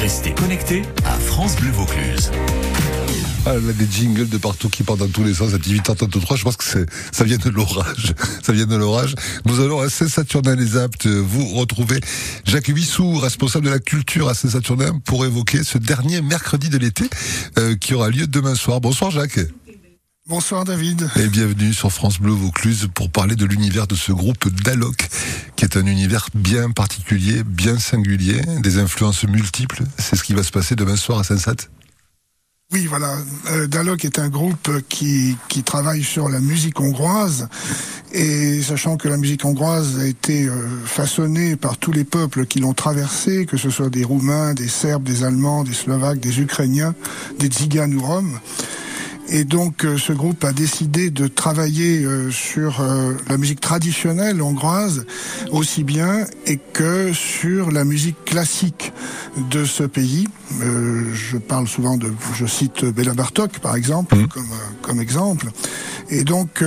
Restez connectés à France Bleu Vaucluse. Ah, là, des jingles de partout qui partent dans tous les sens à 18h33. Je pense que ça vient de l'orage. Ça vient de l'orage. Nous allons à Saint Saturnin les Apt vous retrouver Jacques Huissou, responsable de la culture à Saint Saturnin, pour évoquer ce dernier mercredi de l'été qui aura lieu demain soir. Bonsoir Jacques. Bonsoir David. Et bienvenue sur France Bleu Vaucluse pour parler de l'univers de ce groupe Daloc, qui est un univers bien particulier, bien singulier, des influences multiples. C'est ce qui va se passer demain soir à Saint Saturnin. Oui, voilà. Daloc est un groupe qui travaille sur la musique hongroise, et sachant que la musique hongroise a été façonnée par tous les peuples qui l'ont traversée, que ce soit des Roumains, des Serbes, des Allemands, des Slovaques, des Ukrainiens, des Tziganes ou Roms. Et donc ce groupe a décidé de travailler sur la musique traditionnelle hongroise aussi bien et que sur la musique classique de ce pays. Je cite Béla Bartok par exemple, comme exemple. Et donc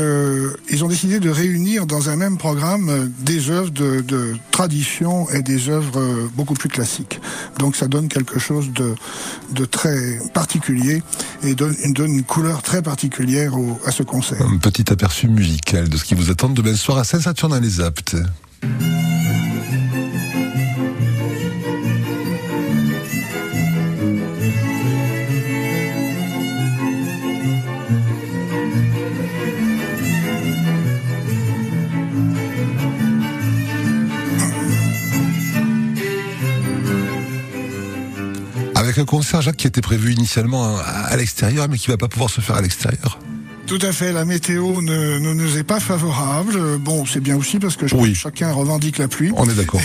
ils ont décidé de réunir dans un même programme des œuvres de tradition et des œuvres beaucoup plus classiques. Donc ça donne quelque chose de très particulier et donne une couleur très particulière à ce concert. Un petit aperçu musical de ce qui vous attend demain soir à Saint Saturnin les Apt. Avec un concert, Jacques, qui était prévu initialement à l'extérieur, mais qui ne va pas pouvoir se faire à l'extérieur. Tout à fait, la météo ne nous est pas favorable. Bon, c'est bien aussi parce que je pense que chacun revendique la pluie. On est d'accord.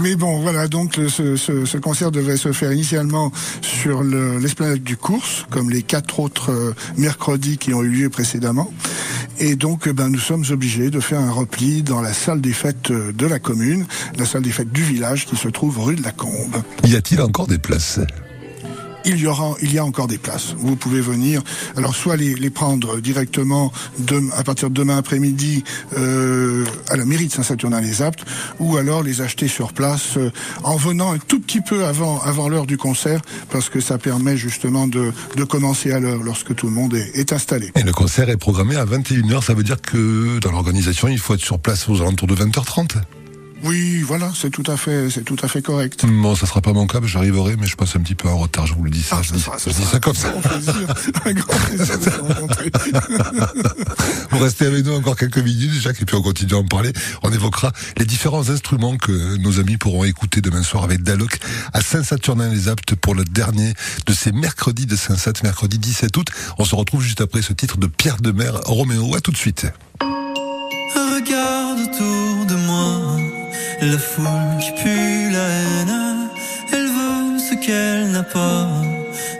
mais bon, voilà, donc ce concert devait se faire initialement sur l'esplanade du Cours, comme les 4 autres mercredis qui ont eu lieu précédemment. Et donc, nous sommes obligés de faire un repli dans la salle des fêtes de la commune, la salle des fêtes du village qui se trouve rue de la Combe. Y a-t-il encore des places ? Il y a encore des places. Vous pouvez venir. Alors, soit les prendre directement à partir de demain après-midi à la mairie de Saint Saturnin les Apt, ou alors les acheter sur place en venant un tout petit peu avant l'heure du concert, parce que ça permet justement de commencer à l'heure lorsque tout le monde est installé. Et le concert est programmé à 21h. Ça veut dire que dans l'organisation, il faut être sur place aux alentours de 20h30. Oui, voilà, c'est tout à fait correct. Bon, ça sera pas mon cas, j'arriverai, mais je passe un petit peu en retard, je vous le dis ça. Je dis ça comme ça. Un grand plaisir de vous rencontrer. Vous restez avec nous encore quelques minutes, Jacques, et puis on continue à en parler. On évoquera les différents instruments que nos amis pourront écouter demain soir avec Daloc à Saint Saturnin les Apt pour le dernier de ces mercredis de Saint Sat, mercredi 17 août. On se retrouve juste après ce titre de Pierre de Mer, Roméo. À tout de suite. Regarde autour de moi. La foule qui pue la haine, elle veut ce qu'elle n'a pas.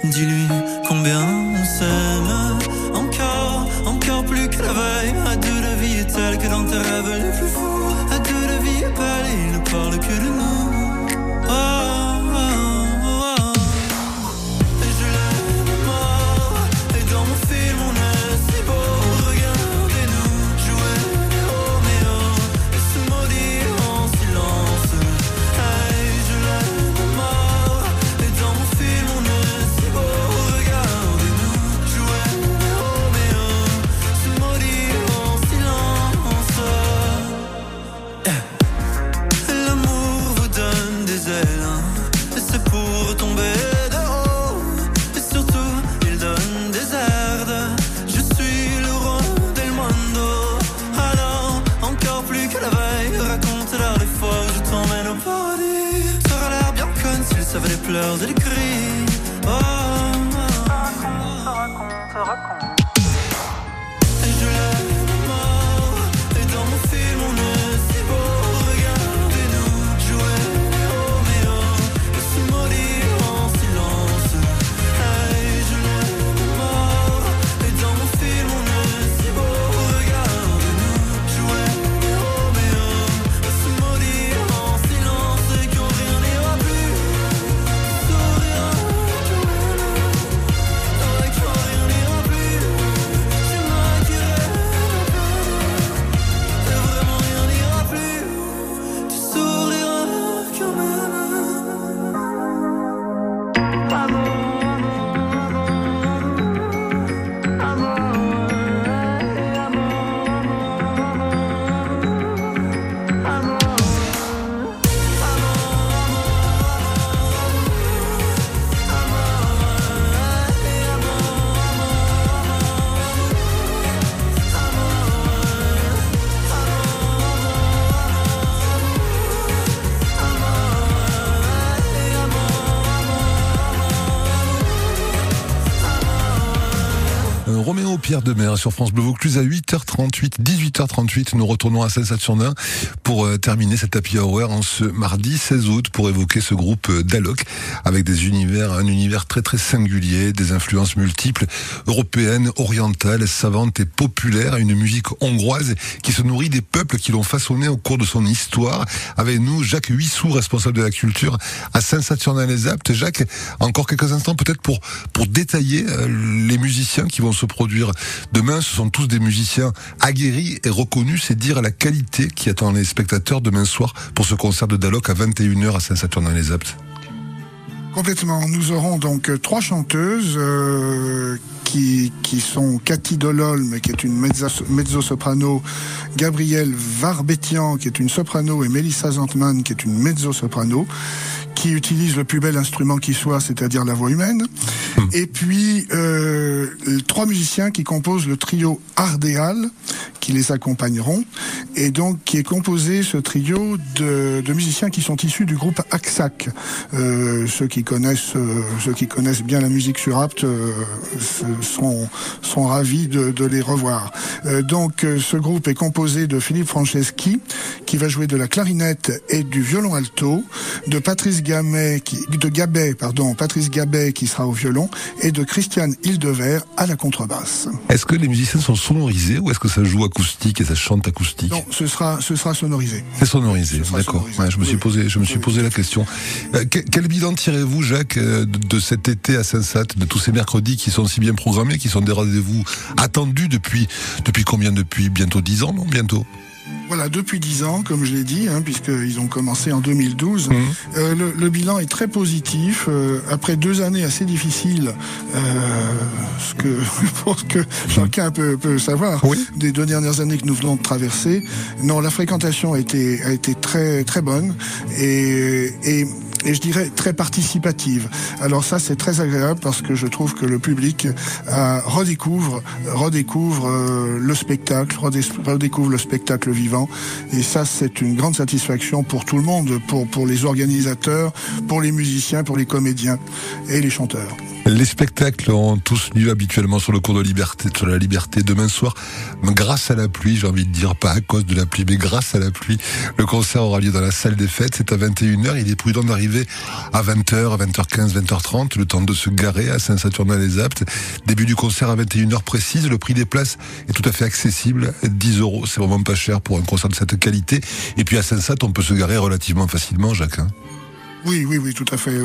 Dis-lui combien on s'aime. Encore plus que la veille. À deux, la vie est telle que dans tes rêves les plus fous. À deux, la vie est pâle, il ne parle que de nous. Et je l'aime à mort. Et dans mon film on est si beau. De les cris, oh, oh. Raconte. Et je l'aime mort, et dans mon film on est si beau. Regardez-nous jouer les Roméo, et se maudire en silence. Hey, je l'aime mort, et dans mon film on est si beau. Regardez-nous jouer les Roméo, et se maudire en silence, et qu'on rien n'ira plus. Sourire, qu'on rien n'ira plus. Roméo Pierre de Mer sur France Bleu Vaucluse à 8h38, 18h38. Nous retournons à Saint Saturnin pour terminer cette happy hour en ce mardi 16 août pour évoquer ce groupe Daloc avec des univers, un univers très très singulier, des influences multiples, européennes, orientales, savantes et populaires, une musique hongroise qui se nourrit des peuples qui l'ont façonné au cours de son histoire. Avec nous, Jacques Huissou, responsable de la culture à Saint Saturnin les Apt. Jacques, encore quelques instants peut-être pour détailler les musiciens qui vont se produire demain. Ce sont tous des musiciens aguerris et reconnus, c'est dire la qualité qui attend les spectateurs demain soir pour ce concert de Daloc à 21h à Saint Saturnin les Apt. Complètement. Nous aurons donc trois chanteuses qui sont Cathy Dololme, qui est une mezzo-soprano, Gabrielle Varbetian, qui est une soprano, et Mélissa Zantman, qui est une mezzo-soprano, qui utilise le plus bel instrument qui soit, c'est-à-dire la voix humaine. Et puis trois musiciens qui composent le trio Ardéal, qui les accompagneront, et donc qui est composé, ce trio, de musiciens qui sont issus du groupe AXAC. Ceux qui connaissent bien la musique sur Apt sont ravis de les revoir. Ce groupe est composé de Philippe Franceschi, qui va jouer de la clarinette et du violon alto, de Patrice Gabet, qui sera au violon, et de Christiane Hildevert à la contrebasse. Est-ce que les musiciens sont sonorisés ou est-ce que ça joue acoustique et ça chante acoustique ? Non, ce sera sonorisé. C'est sonorisé, d'accord. Sonorisé. Ouais, je me suis posé la question. Quel bilan tirez-vous, Jacques, de cet été à Saint-Sat, de tous ces mercredis qui sont si bien programmés, qui sont des rendez-vous attendus depuis combien ? Depuis bientôt 10 ans, non ? Bientôt. Voilà, depuis 10 ans, comme je l'ai dit, puisqu'ils ont commencé en 2012. Le bilan est très positif. Après 2 années assez difficiles, pour que chacun peut savoir, oui, des 2 dernières années que nous venons de traverser, non, la fréquentation a été très très bonne et je dirais très participative. Alors ça, c'est très agréable parce que je trouve que le public redécouvre le spectacle vivant, et ça, c'est une grande satisfaction pour tout le monde, pour les organisateurs, pour les musiciens, pour les comédiens et les chanteurs. Les spectacles ont tous lieu habituellement sur le cours de Liberté, sur la Liberté. Demain soir, grâce à la pluie, j'ai envie de dire, pas à cause de la pluie, mais grâce à la pluie, le concert aura lieu dans la salle des fêtes. C'est à 21h. Il est prudent d'arriver à 20h, à 20h15, 20h30, le temps de se garer à Saint-Saturnin-les-Apt. Début du concert à 21h précise. Le prix des places est tout à fait accessible. 10 €, c'est vraiment pas cher pour un concert de cette qualité. Et puis à Saint-Sat, on peut se garer relativement facilement, Jacques. Oui, tout à fait.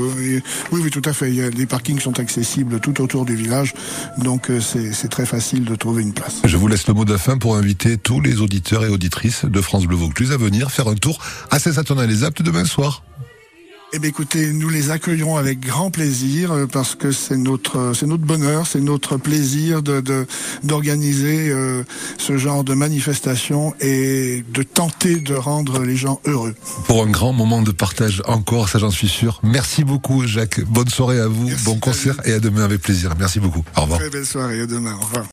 Oui, tout à fait. Les parkings sont accessibles tout autour du village, donc c'est très facile de trouver une place. Je vous laisse le mot de la fin pour inviter tous les auditeurs et auditrices de France Bleu Vaucluse à venir faire un tour à Saint Saturnin les Apt demain soir. Eh bien, écoutez, nous les accueillerons avec grand plaisir parce que c'est notre bonheur, c'est notre plaisir d'organiser ce genre de manifestation et de tenter de rendre les gens heureux. Pour un grand moment de partage encore, ça j'en suis sûr. Merci beaucoup, Jacques. Bonne soirée à vous, bon concert et à demain avec plaisir. Merci beaucoup. Au revoir. Très belle soirée, à demain. Au revoir.